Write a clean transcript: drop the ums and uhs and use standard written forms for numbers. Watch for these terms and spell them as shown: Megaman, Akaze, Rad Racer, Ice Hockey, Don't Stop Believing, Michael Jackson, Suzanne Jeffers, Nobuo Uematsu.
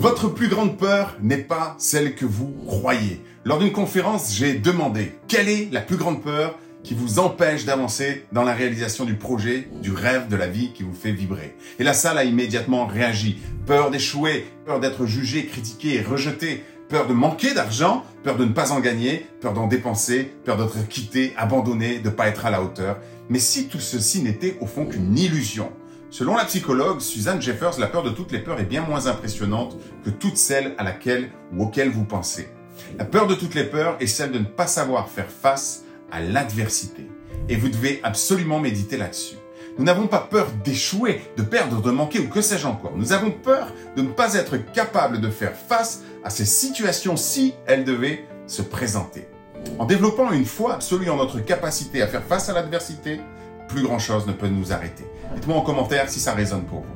Votre plus grande peur n'est pas celle que vous croyez. Lors d'une conférence, j'ai demandé quelle est la plus grande peur qui vous empêche d'avancer dans la réalisation du projet, du rêve, de la vie qui vous fait vibrer. Et la salle a immédiatement réagi. Peur d'échouer, peur d'être jugé, critiqué et rejeté, peur de manquer d'argent, peur de ne pas en gagner, peur d'en dépenser, peur d'être quitté, abandonné, de ne pas être à la hauteur. Mais si tout ceci n'était au fond qu'une illusion? Selon la psychologue Suzanne Jeffers, la peur de toutes les peurs est bien moins impressionnante que toutes celles à laquelle ou auxquelles vous pensez. La peur de toutes les peurs est celle de ne pas savoir faire face à l'adversité. Et vous devez absolument méditer là-dessus. Nous n'avons pas peur d'échouer, de perdre, de manquer ou que sais-je encore. Nous avons peur de ne pas être capable de faire face à ces situations si elles devaient se présenter. En développant une foi absolue en notre capacité à faire face à l'adversité, plus grand chose ne peut nous arrêter. Dites-moi en commentaire si ça résonne pour vous.